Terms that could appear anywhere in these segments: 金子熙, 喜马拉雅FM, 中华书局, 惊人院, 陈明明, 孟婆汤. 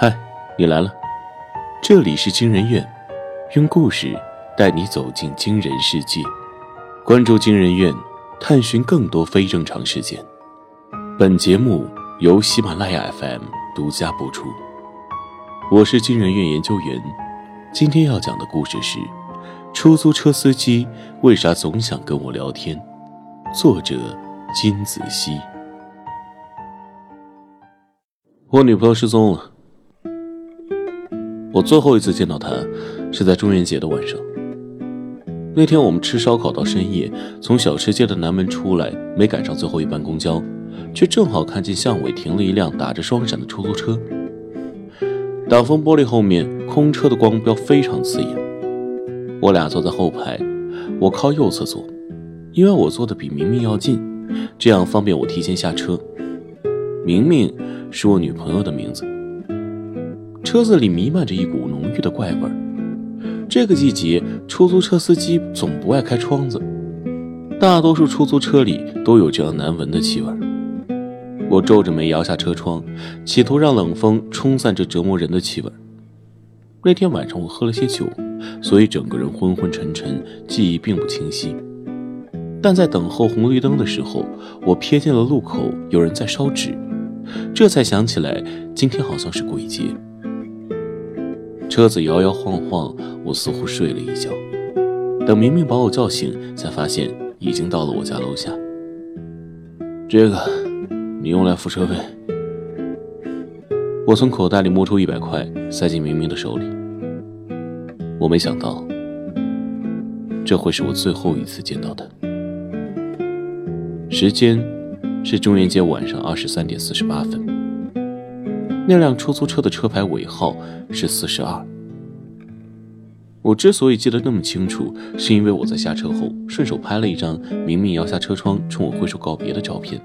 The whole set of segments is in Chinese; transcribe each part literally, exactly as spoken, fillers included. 嗨，你来了，这里是惊人院，用故事带你走进惊人世界，关注惊人院，探寻更多非正常事件。本节目由喜马拉雅 F M 独家播出，我是惊人院研究员。今天要讲的故事是出租车司机为啥总想跟我聊天，作者金子熙。我女朋友失踪了，我最后一次见到她是在中元节的晚上。那天我们吃烧烤到深夜，从小吃街的南门出来，没赶上最后一班公交，却正好看见巷尾停了一辆打着双闪的出租车，挡风玻璃后面空车的光标非常刺眼。我俩坐在后排，我靠右侧坐，因为我坐的比明明要近，这样方便我提前下车。明明是我女朋友的名字。车子里弥漫着一股浓郁的怪味儿。这个季节，出租车司机总不爱开窗子，大多数出租车里都有这样难闻的气味。我皱着眉摇下车窗，企图让冷风冲散这折磨人的气味。那天晚上我喝了些酒，所以整个人昏昏沉沉，记忆并不清晰。但在等候红绿灯的时候，我瞥见了路口有人在烧纸，这才想起来今天好像是鬼节。车子摇摇晃晃，我似乎睡了一觉，等明明把我叫醒，才发现已经到了我家楼下。这个你用来付车费。我从口袋里摸出一百块塞进明明的手里。我没想到这会是我最后一次见到他。时间是中元节晚上二十三点四十八分。那辆出租车的车牌尾号是四十二。我之所以记得那么清楚，是因为我在下车后顺手拍了一张明明摇下车窗冲我挥手告别的照片，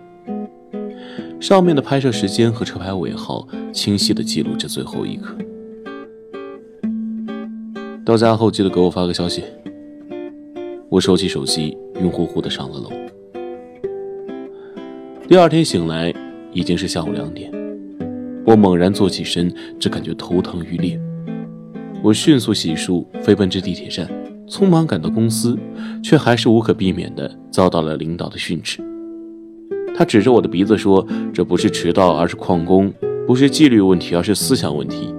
上面的拍摄时间和车牌尾号清晰地记录着最后一刻。到家后记得给我发个消息。我收起手机，晕乎乎地上了楼。第二天醒来已经是下午两点，我猛然坐起身，只感觉头疼欲裂。我迅速洗漱，飞奔至地铁站，匆忙赶到公司，却还是无可避免地遭到了领导的训斥。他指着我的鼻子说，这不是迟到，而是旷工，不是纪律问题，而是思想问题。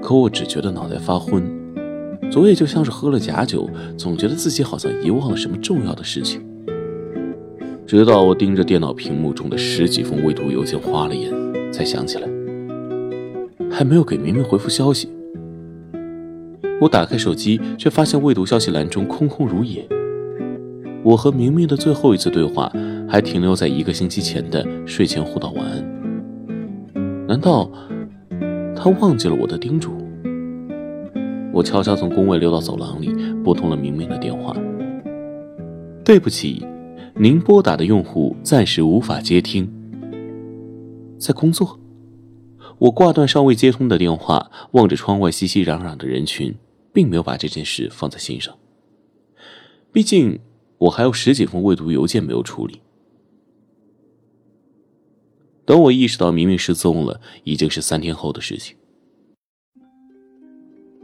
可我只觉得脑袋发昏，昨夜就像是喝了假酒，总觉得自己好像遗忘了什么重要的事情。直到我盯着电脑屏幕中的十几封未读邮件花了眼，才想起来还没有给明明回复消息。我打开手机，却发现未读消息栏中空空如也。我和明明的最后一次对话还停留在一个星期前的睡前互道晚安。难道他忘记了我的叮嘱？我悄悄从工位溜到走廊里，拨通了明明的电话。对不起，您拨打的用户暂时无法接听。在工作？我挂断尚未接通的电话，望着窗外熙熙攘攘的人群，并没有把这件事放在心上。毕竟我还有十几封未读邮件没有处理。等我意识到明明失踪了，已经是三天后的事情。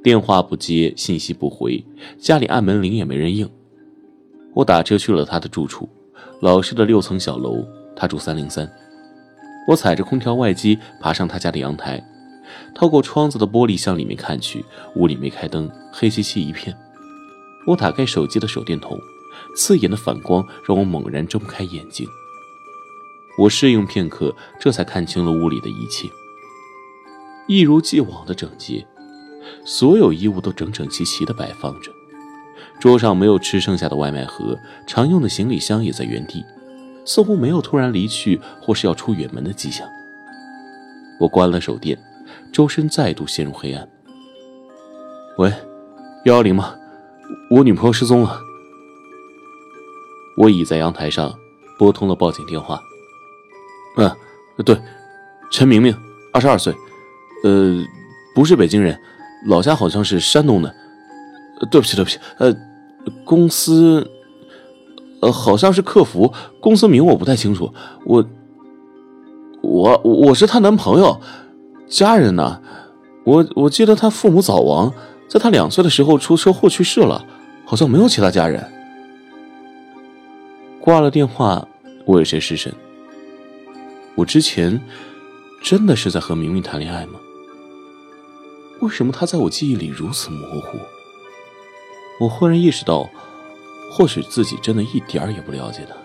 电话不接，信息不回，家里按门铃也没人应。我打车去了他的住处，老式的六层小楼，他住三零三。我踩着空调外机爬上他家的阳台，透过窗子的玻璃向里面看去，屋里没开灯，黑漆漆一片。我打开手机的手电筒，刺眼的反光让我猛然睁不开眼睛。我适应片刻，这才看清了屋里的一切，一如既往的整洁，所有衣物都整整齐齐地摆放着。桌上没有吃剩下的外卖盒，常用的行李箱也在原地，似乎没有突然离去或是要出远门的迹象。我关了手电，周身再度陷入黑暗。喂，幺幺零吗？我女朋友失踪了。我倚在阳台上，拨通了报警电话。嗯、啊，对，陈明明，二十二岁，呃，不是北京人，老家好像是山东的。对不起对不起，呃，公司，呃，好像是客服，公司名我不太清楚。我我我是她男朋友，家人呢？我我记得他父母早亡，在他两岁的时候出车祸去世了，好像没有其他家人。挂了电话，我有些失神。我之前真的是在和明明谈恋爱吗？为什么他在我记忆里如此模糊？我忽然意识到，或许自己真的一点儿也不了解他。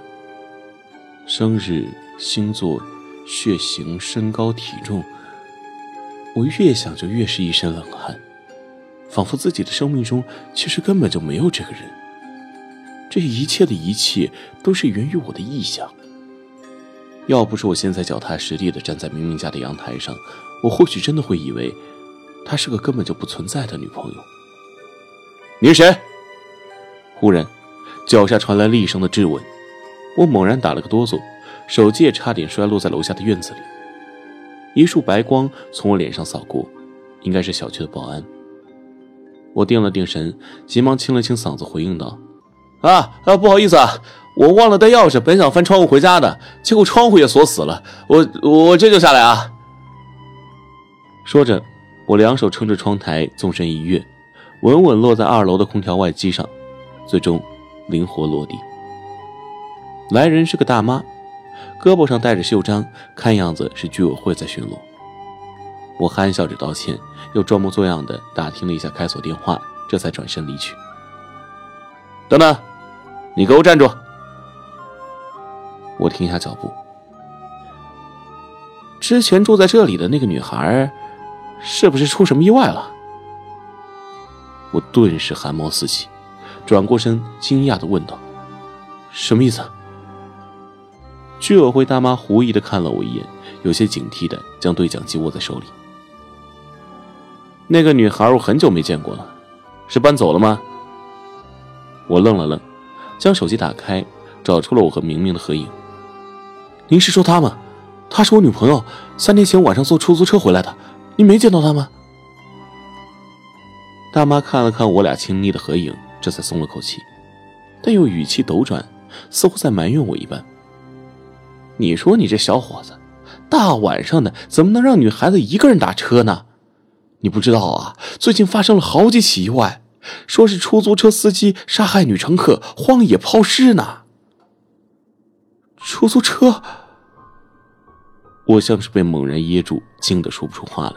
生日、星座、血型、身高、体重，我越想就越是一身冷汗，仿佛自己的生命中其实根本就没有这个人。这一切的一切都是源于我的臆想。要不是我现在脚踏实地地站在明明家的阳台上，我或许真的会以为她是个根本就不存在的女朋友。你是谁？忽然脚下传来厉声的质问，我猛然打了个哆嗦，手机也差点摔落在楼下的院子里。一束白光从我脸上扫过，应该是小区的保安。我定了定神，急忙清了清嗓子回应道：啊啊，不好意思啊，我忘了带钥匙，本想翻窗户回家的，结果窗户也锁死了，我我这就下来啊。说着我两手撑着窗台纵身一跃，稳稳落在二楼的空调外机上，最终灵活落地。来人是个大妈，胳膊上带着袖章，看样子是居委会在巡逻。我憨笑着道歉，又装模作样的打听了一下开锁电话，这才转身离去。等等，你给我站住！我停下脚步。之前住在这里的那个女孩，是不是出什么意外了？我顿时寒毛四起，转过身惊讶地问道：什么意思？居委会大妈狐疑地看了我一眼，有些警惕地将对讲机握在手里。那个女孩我很久没见过了，是搬走了吗？我愣了愣，将手机打开，找出了我和明明的合影。您是说她吗？她是我女朋友，三天前晚上坐出租车回来的，您没见到她吗？大妈看了看我俩亲昵的合影，这才松了口气，但又语气斗转，似乎在埋怨我一般。你说你这小伙子，大晚上的怎么能让女孩子一个人打车呢？你不知道啊，最近发生了好几起意外，说是出租车司机杀害女乘客，荒野抛尸呢。出租车？我像是被猛然噎住，惊得说不出话来。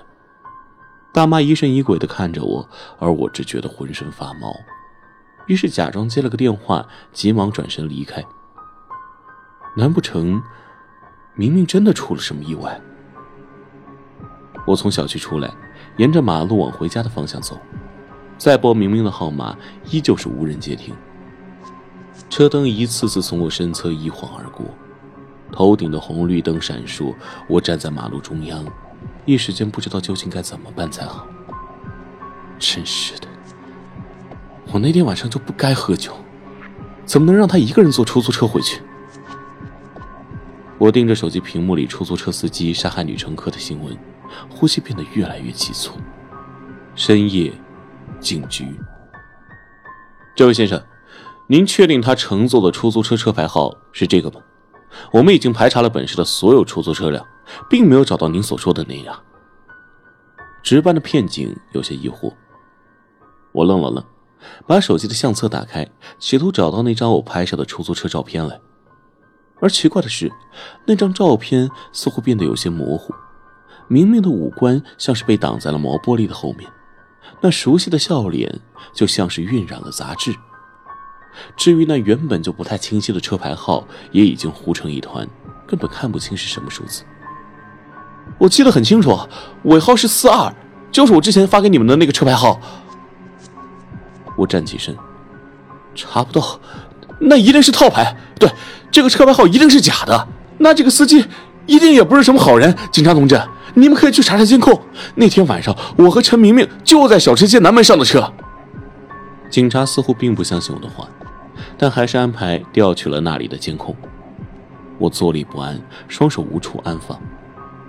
大妈疑神疑鬼地看着我，而我只觉得浑身发毛，于是假装接了个电话，急忙转身离开。难不成明明真的出了什么意外？我从小区出来，沿着马路往回家的方向走，再拨明明的号码，依旧是无人接听。车灯一次次从我身侧一晃而过，头顶的红绿灯闪烁，我站在马路中央，一时间不知道究竟该怎么办才好。真是的，我那天晚上就不该喝酒，怎么能让他一个人坐出租车回去？我盯着手机屏幕里出租车司机杀害女乘客的新闻，呼吸变得越来越急促。深夜，警局。这位先生，您确定他乘坐的出租车车牌号是这个吗？我们已经排查了本市的所有出租车辆，并没有找到您所说的那样。值班的片警有些疑惑。我愣了愣，把手机的相册打开，企图找到那张我拍摄的出租车照片来。而奇怪的是，那张照片似乎变得有些模糊，明明的五官像是被挡在了毛玻璃的后面，那熟悉的笑脸就像是晕染了杂质。至于那原本就不太清晰的车牌号，也已经糊成一团，根本看不清是什么数字。我记得很清楚，尾号是四二，就是我之前发给你们的那个车牌号。我站起身，查不到，那一定是套牌，对，这个车牌号一定是假的，那这个司机一定也不是什么好人。警察同志，你们可以去查查监控，那天晚上我和陈明明就在小吃街南门上的车。警察似乎并不相信我的话，但还是安排调取了那里的监控。我坐立不安，双手无处安放，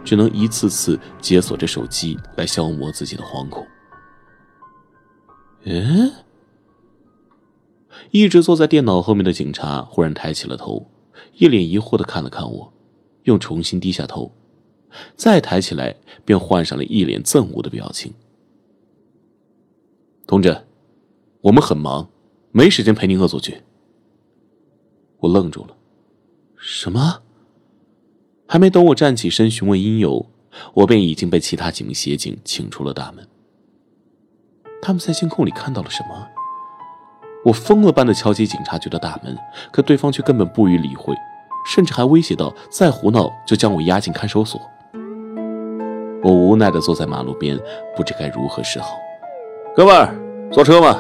只能一次次解锁着手机来消磨自己的惶恐。诶？一直坐在电脑后面的警察忽然抬起了头，一脸疑惑地看了看我，又重新低下头，再抬起来便换上了一脸憎恶的表情。同志，我们很忙，没时间陪您恶作剧。我愣住了。什么？还没等我站起身询问因由，我便已经被其他几名协警请出了大门。他们在监控里看到了什么？我疯了般的敲击警察局的大门，可对方却根本不予理会，甚至还威胁到再胡闹就将我押进看守所。我无奈地坐在马路边，不知该如何是好。哥们儿，坐车吗？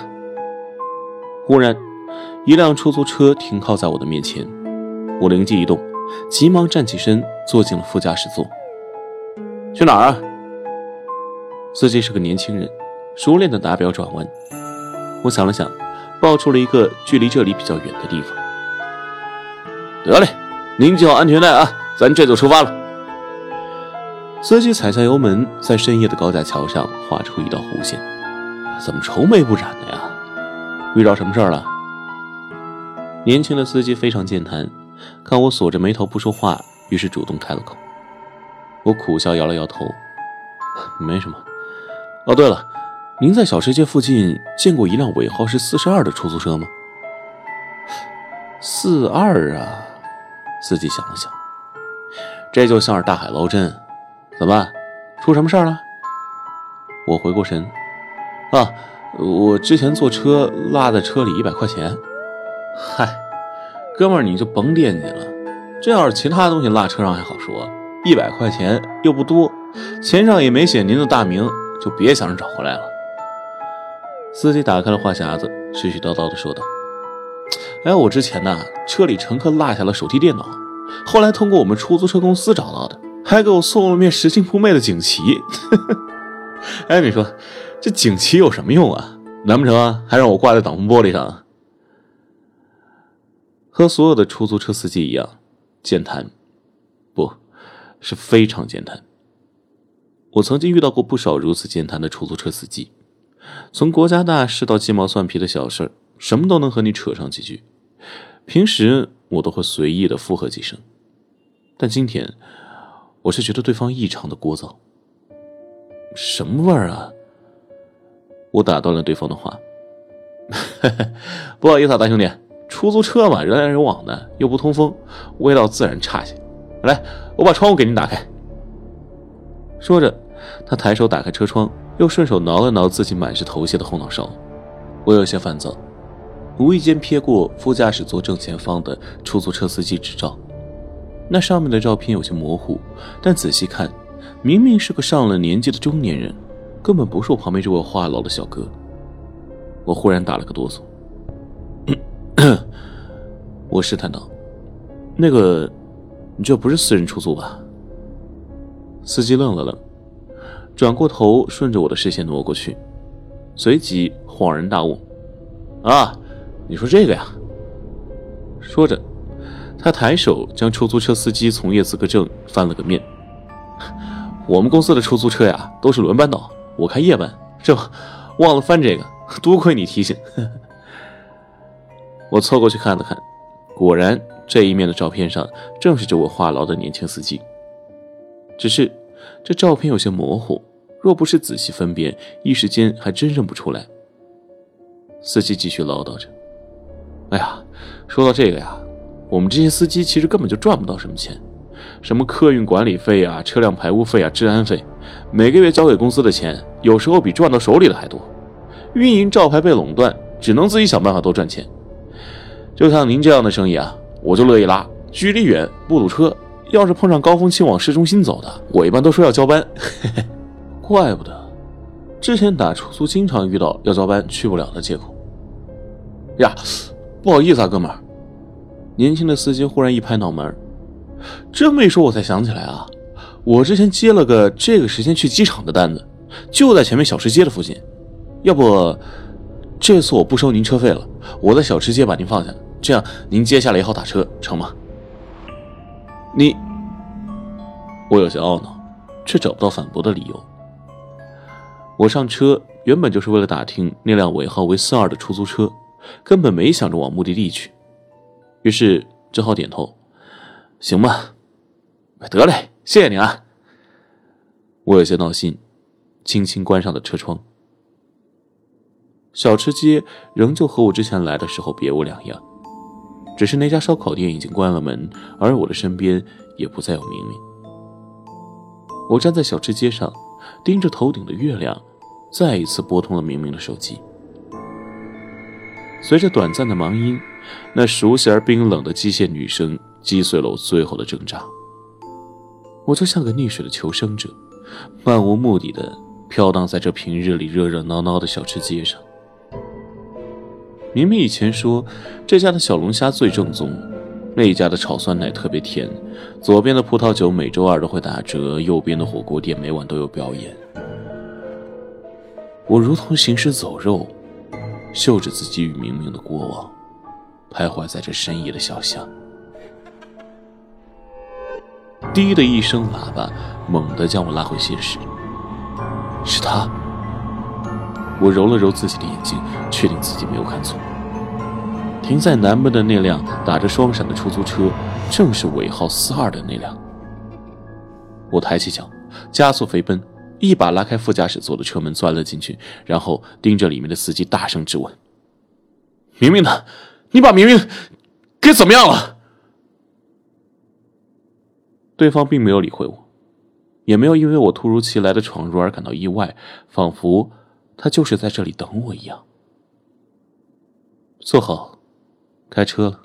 忽然一辆出租车停靠在我的面前，我灵机一动，急忙站起身坐进了副驾驶座。去哪儿啊？司机是个年轻人，熟练地打表转弯。我想了想，报出了一个距离这里比较远的地方。得嘞，您系好安全带啊，咱这就出发了。司机踩下油门，在深夜的高架桥上画出一道弧线。怎么愁眉不展的呀？遇到什么事儿了？年轻的司机非常健谈，看我锁着眉头不说话，于是主动开了口。我苦笑摇了摇头，没什么。哦，对了，您在小吃街附近见过一辆尾号是四十二的出租车吗？四十二啊，司机想了想，这就像是大海捞针。怎么，出什么事儿了？我回过神，啊，我之前坐车落在车里一百块钱。嗨，哥们儿你就甭惦记了，这要是其他东西落车上还好说，一百块钱又不多，钱上也没写您的大名，就别想着找回来了。司机打开了话匣子，絮絮叨叨地说道：“哎，我之前呢，车里乘客落下了手提电脑，后来通过我们出租车公司找到的，还给我送了面拾金不昧的锦旗。哎，你说这锦旗有什么用啊？难不成啊，还让我挂在挡风玻璃上？”和所有的出租车司机一样，健谈，不，是非常健谈。我曾经遇到过不少如此健谈的出租车司机，从国家大事到鸡毛蒜皮的小事，什么都能和你扯上几句。平时我都会随意的附和几声，但今天我是觉得对方异常的聒噪。什么味儿啊？我打断了对方的话。不好意思啊，大兄弟，出租车嘛，人来人往的，又不通风，味道自然差些。来，我把窗户给您打开。说着，他抬手打开车窗，又顺手挠了挠自己满是头屑的后脑勺。我有些烦躁，无意间瞥过副驾驶座正前方的出租车司机执照，那上面的照片有些模糊，但仔细看，明明是个上了年纪的中年人，根本不是我旁边这位话痨的小哥。我忽然打了个哆嗦。我试探道：“那个，这不是私人出租吧？”司机愣了愣，转过头，顺着我的视线挪过去，随即恍然大悟：“啊，你说这个呀？”说着，他抬手将出租车司机从业资格证翻了个面。我们公司的出租车呀，都是轮班倒，我开夜班，这忘了翻这个，多亏你提醒。我凑过去看了看，果然这一面的照片上正是这位话痨的年轻司机。只是这照片有些模糊，若不是仔细分辨，一时间还真认不出来。司机继续唠叨着：“哎呀，说到这个呀，我们这些司机其实根本就赚不到什么钱，什么客运管理费啊、车辆排污费啊、治安费，每个月交给公司的钱，有时候比赚到手里的还多。运营照牌被垄断，只能自己想办法多赚钱。就像您这样的生意啊，我就乐意拉，距离远不堵车，要是碰上高峰期往市中心走的，我一般都说要交班。嘿嘿，怪不得之前打出租经常遇到要交班去不了的借口呀。不好意思啊，哥们儿。”年轻的司机忽然一拍脑门，真没说我才想起来啊，我之前接了个这个时间去机场的单子，就在前面小吃街的附近。要不这次我不收您车费了，我在小吃街把您放下，这样您接下来也好打车，成吗？你……我有些懊恼，却找不到反驳的理由。我上车原本就是为了打听那辆尾号为四十二的出租车，根本没想着往目的地去，于是只好点头：“行吧，得嘞，谢谢你啊。”我有些闹心，轻轻关上了车窗。小吃街仍旧和我之前来的时候别无两样，只是那家烧烤店已经关了门，而我的身边也不再有明明。我站在小吃街上，盯着头顶的月亮，再一次拨通了明明的手机。随着短暂的忙音，那熟悉而冰冷的机械女声击碎了我最后的挣扎。我就像个溺水的求生者，漫无目的地飘荡在这平日里热热闹闹的小吃街上。明明以前说这家的小龙虾最正宗，那一家的炒酸奶特别甜，左边的葡萄酒每周二都会打折，右边的火锅店每晚都有表演。我如同行尸走肉，嗅着自己与明明的过往，徘徊在这深夜的小巷。低的一声喇叭猛地将我拉回现实。是他。我揉了揉自己的眼睛，确定自己没有看错。停在南门的那辆打着双闪的出租车，正是尾号四二的那辆。我抬起脚，加速飞奔，一把拉开副驾驶座的车门，钻了进去，然后盯着里面的司机大声质问：“明明呢？你把明明给怎么样了？”对方并没有理会我，也没有因为我突如其来的闯入而感到意外，仿佛他就是在这里等我一样。坐好，开车了。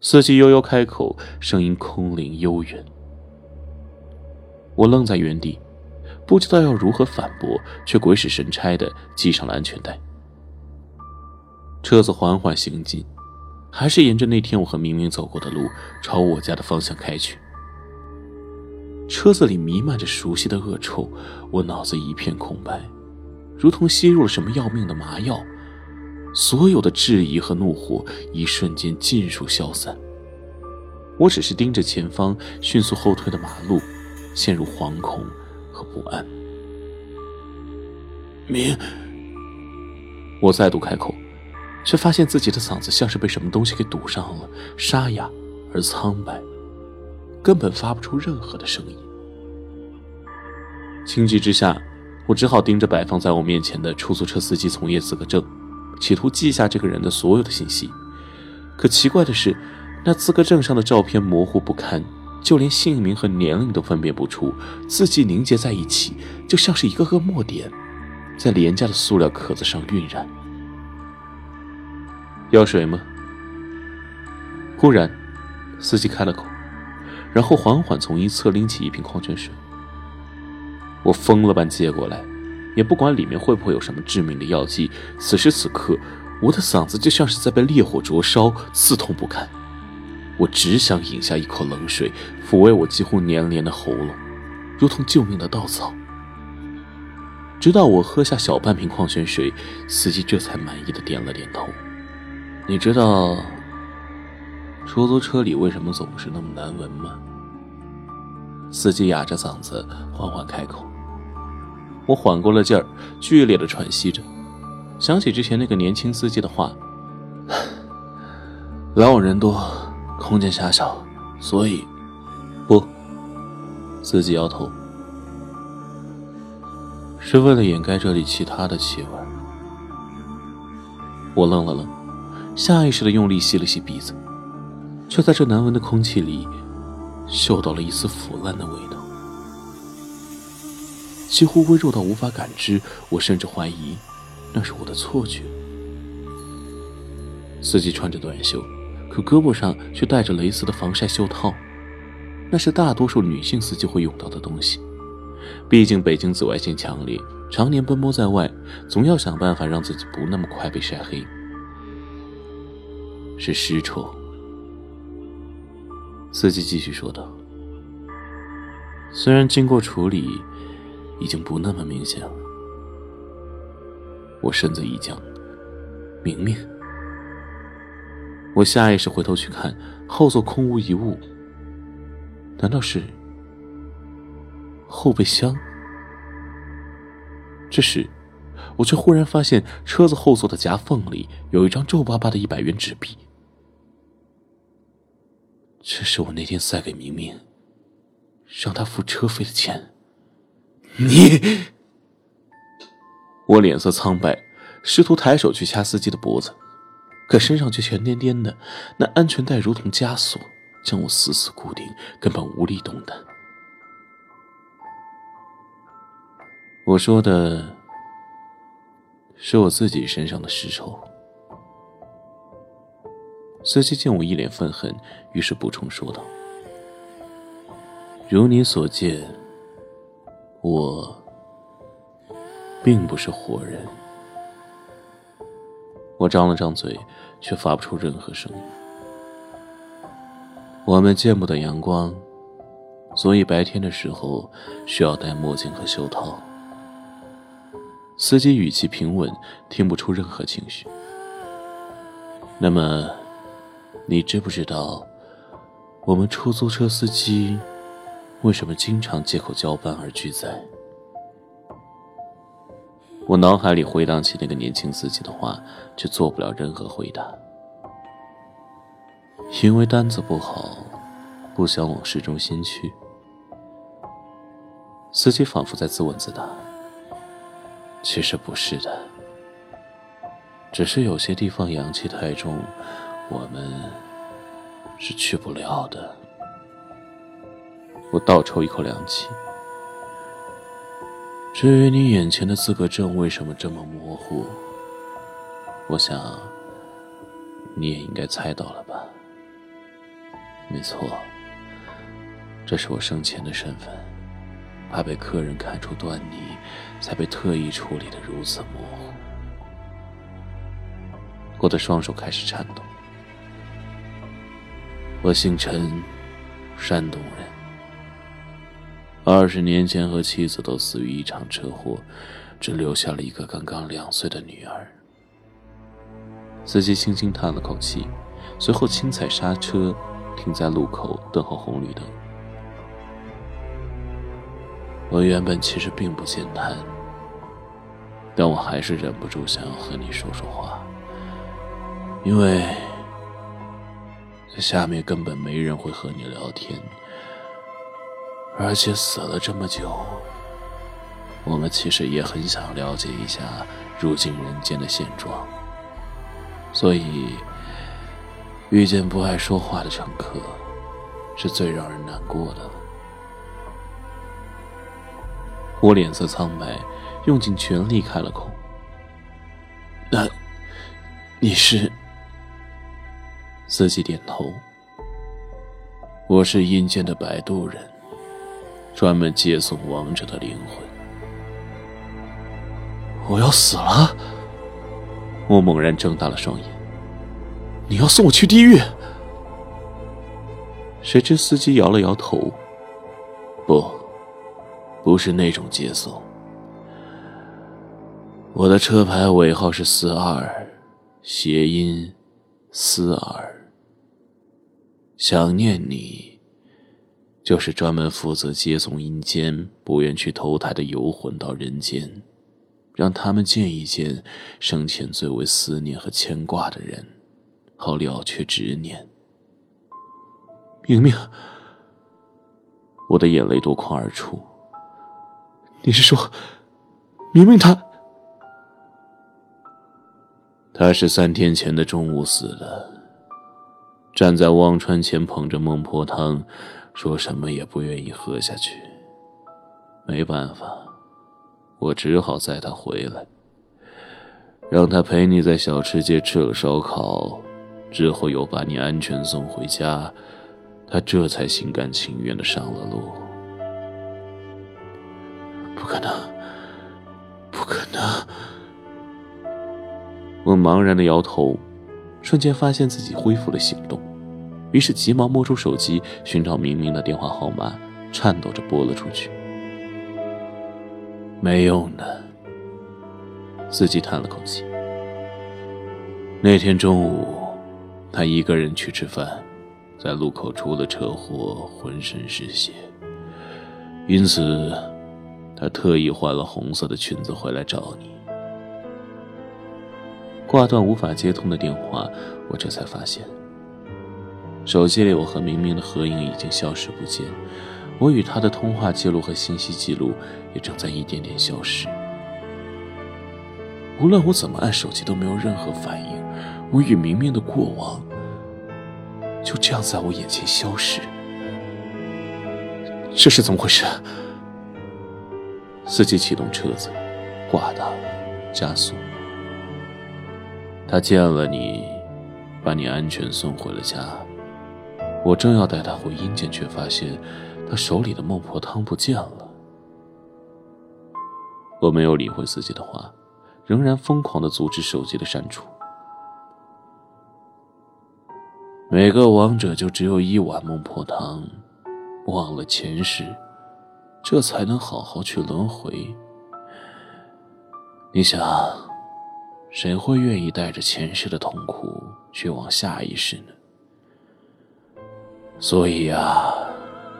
司机悠悠开口，声音空灵悠远。我愣在原地，不知道要如何反驳，却鬼使神差地系上了安全带。车子缓缓行进，还是沿着那天我和明明走过的路，朝我家的方向开去。车子里弥漫着熟悉的恶臭，我脑子一片空白，如同吸入了什么要命的麻药，所有的质疑和怒火一瞬间尽数消散。我只是盯着前方迅速后退的马路，陷入惶恐和不安。明，我再度开口，却发现自己的嗓子像是被什么东西给堵上了，沙哑而苍白，根本发不出任何的声音。情急之下，我只好盯着摆放在我面前的出租车司机从业资格证，企图记下这个人的所有的信息。可奇怪的是，那资格证上的照片模糊不堪，就连姓名和年龄都分辨不出，字迹凝结在一起，就像是一个个墨点在廉价的塑料壳子上晕染。要水吗？忽然司机开了口，然后缓缓从一侧拎起一瓶矿泉水。我疯了般接过来，也不管里面会不会有什么致命的药剂。此时此刻，我的嗓子就像是在被烈火灼烧，刺痛不堪。我只想饮下一口冷水，抚慰我几乎粘连的喉咙，如同救命的稻草。直到我喝下小半瓶矿泉水，司机这才满意的点了点头。你知道出租车里为什么总是那么难闻吗？司机哑着嗓子缓缓开口。我缓过了劲儿，剧烈地喘息着，想起之前那个年轻司机的话，来往人多，空间狭小，所以不。司机摇头，是为了掩盖这里其他的气味。我愣了愣，下意识地用力吸了吸鼻子，却在这难闻的空气里嗅到了一丝腐烂的味道，几乎微弱到无法感知。我甚至怀疑那是我的错觉。司机穿着短袖，可胳膊上却戴着蕾丝的防晒袖套，那是大多数女性司机会用到的东西。毕竟北京紫外线强烈，常年奔波在外，总要想办法让自己不那么快被晒黑。是尸臭。司机继续说道，虽然经过处理已经不那么明显了。我身子一僵，明明。我下意识回头去看，后座空无一物，难道是后备箱？这时我却忽然发现车子后座的夹缝里有一张皱巴巴的一百元纸币。这是我那天塞给明明让他付车费的钱。你！我脸色苍白，试图抬手去掐司机的脖子，可身上却沉甸甸的，那安全带如同枷锁，将我死死固定，根本无力动弹。我说的是我自己身上的尸臭。司机见我一脸愤恨，于是补充说道：如你所见，我并不是活人。我张了张嘴，却发不出任何声音。我们见不得阳光，所以白天的时候需要戴墨镜和袖套。司机语气平稳，听不出任何情绪。那么你知不知道我们出租车司机为什么经常借口交班而拒载？我脑海里回荡起那个年轻司机的话，却做不了任何回答。因为单子不好，不想往市中心去。司机仿佛在自问自答，其实不是的，只是有些地方阳气太重，我们是去不了的。我倒抽一口凉气。至于你眼前的资格证为什么这么模糊，我想你也应该猜到了吧？没错，这是我生前的身份，怕被客人看出端倪，才被特意处理得如此模糊。我的双手开始颤抖。我姓陈，山东人。二十年前和妻子都死于一场车祸，只留下了一个刚刚两岁的女儿。司机轻轻叹了口气，随后轻踩刹车，停在路口等候红绿灯。我原本其实并不健谈，但我还是忍不住想要和你说说话，因为在下面根本没人会和你聊天。而且死了这么久，我们其实也很想了解一下如今人间的现状。所以遇见不爱说话的乘客是最让人难过的。我脸色苍白，用尽全力开了口。那你是？司机点头。我是阴间的摆渡人，专门接送亡者的灵魂。我要死了！我猛然睁大了双眼。你要送我去地狱？谁知司机摇了摇头。不，不是那种接送。我的车牌尾号是四二，谐音思尔。想念你，就是专门负责接送阴间不愿去投胎的游魂到人间，让他们见一见生前最为思念和牵挂的人，好了却执念。明明，我的眼泪夺眶而出。你是说，明明他……他是三天前的中午死的，站在忘川前捧着孟婆汤，说什么也不愿意喝下去。没办法，我只好载他回来，让他陪你在小吃街吃了烧烤，之后又把你安全送回家，他这才心甘情愿地上了路。不可能，不可能！我茫然地摇头，瞬间发现自己恢复了行动。于是急忙摸出手机，寻找明明的电话号码，颤抖着拨了出去。没用的。司机叹了口气。那天中午，他一个人去吃饭，在路口出了车祸，浑身是血，因此他特意换了红色的裙子回来找你。挂断无法接通的电话，我这才发现手机里我和明明的合影已经消失不见，我与他的通话记录和信息记录也正在一点点消失。无论我怎么按手机都没有任何反应，我与明明的过往就这样在我眼前消失。这是怎么回事？司机启动车子，挂档，加速。他见了你，把你安全送回了家。我正要带他回阴间，却发现他手里的孟婆汤不见了。我没有理会司机的话，仍然疯狂地阻止手机的删除。每个亡者就只有一碗孟婆汤，忘了前世，这才能好好去轮回。你想，谁会愿意带着前世的痛苦去往下一世呢？所以啊，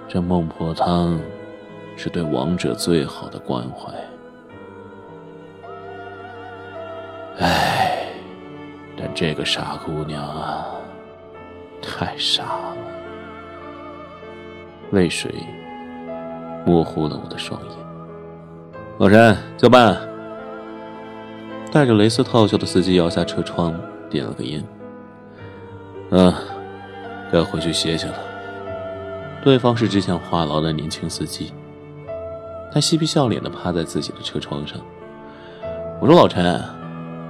这孟婆汤是对亡者最好的关怀。唉，但这个傻姑娘啊，太傻了。泪水模糊了我的双眼。老陈，交办啊。带着蕾丝套袖的司机摇下车窗，点了个烟。嗯，该回去歇歇了。对方是之前话痨的年轻司机，他嬉皮笑脸地趴在自己的车窗上。我说老陈，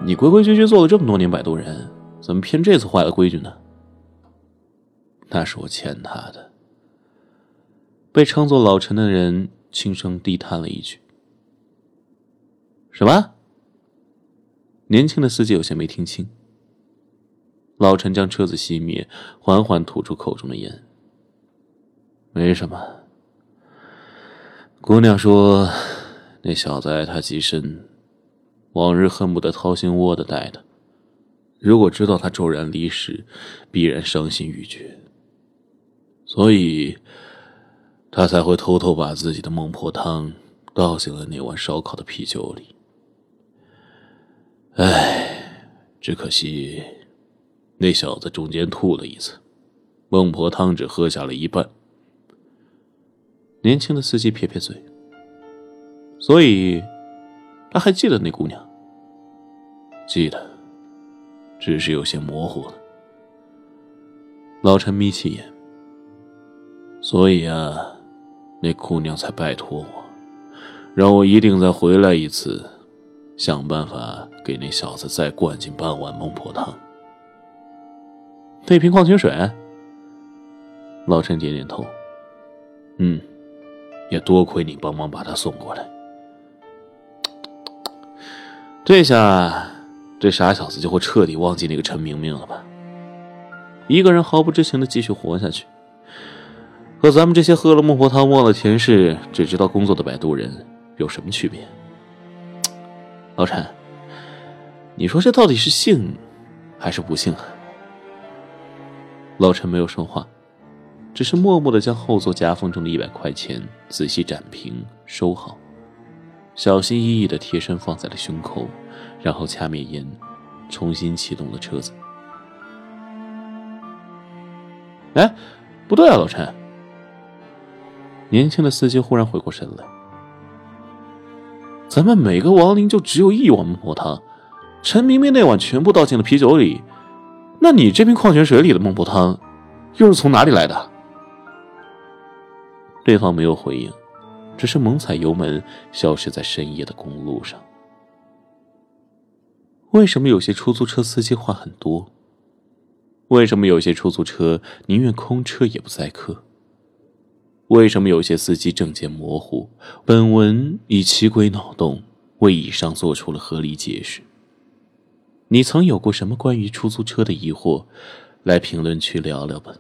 你规规矩矩做了这么多年摆渡人，怎么偏这次坏了规矩呢？那是我欠他的。被称作老陈的人轻声低叹了一句。什么？年轻的司机有些没听清。老陈将车子熄灭，缓缓吐出口中的烟。没什么。姑娘说那小子爱她极深，往日恨不得掏心窝的待他，如果知道他骤然离世，必然伤心欲绝，所以他才会偷偷把自己的孟婆汤倒进了那碗烧烤的啤酒里。唉，只可惜那小子中间吐了一次，孟婆汤只喝下了一半。年轻的司机撇撇嘴。所以他还记得那姑娘？记得，只是有些模糊了。老陈眯起眼。所以啊，那姑娘才拜托我，让我一定再回来一次，想办法给那小子再灌进半碗孟婆汤。那瓶矿泉水？老陈点点头。嗯，也多亏你帮忙把他送过来。这下，这傻小子就会彻底忘记那个陈明明了吧？一个人毫不知情地继续活下去，和咱们这些喝了孟婆汤忘了前世只知道工作的摆渡人有什么区别？老陈，你说这到底是幸还是不幸啊？老陈没有说话，只是默默地将后座夹缝中的一百块钱仔细展平收好，小心翼翼地贴身放在了胸口，然后掐灭烟，重新启动了车子。哎，不对啊，老陈！年轻的司机忽然回过神来。咱们每个亡灵就只有一碗孟婆汤，陈明明那碗全部倒进了啤酒里，那你这瓶矿泉水里的孟婆汤又是从哪里来的？对方没有回应，只是猛踩油门，消失在深夜的公路上。为什么有些出租车司机话很多？为什么有些出租车宁愿空车也不载客？为什么有些司机证件模糊？本文以奇诡脑洞为以上做出了合理解释。你曾有过什么关于出租车的疑惑？来评论区聊聊吧。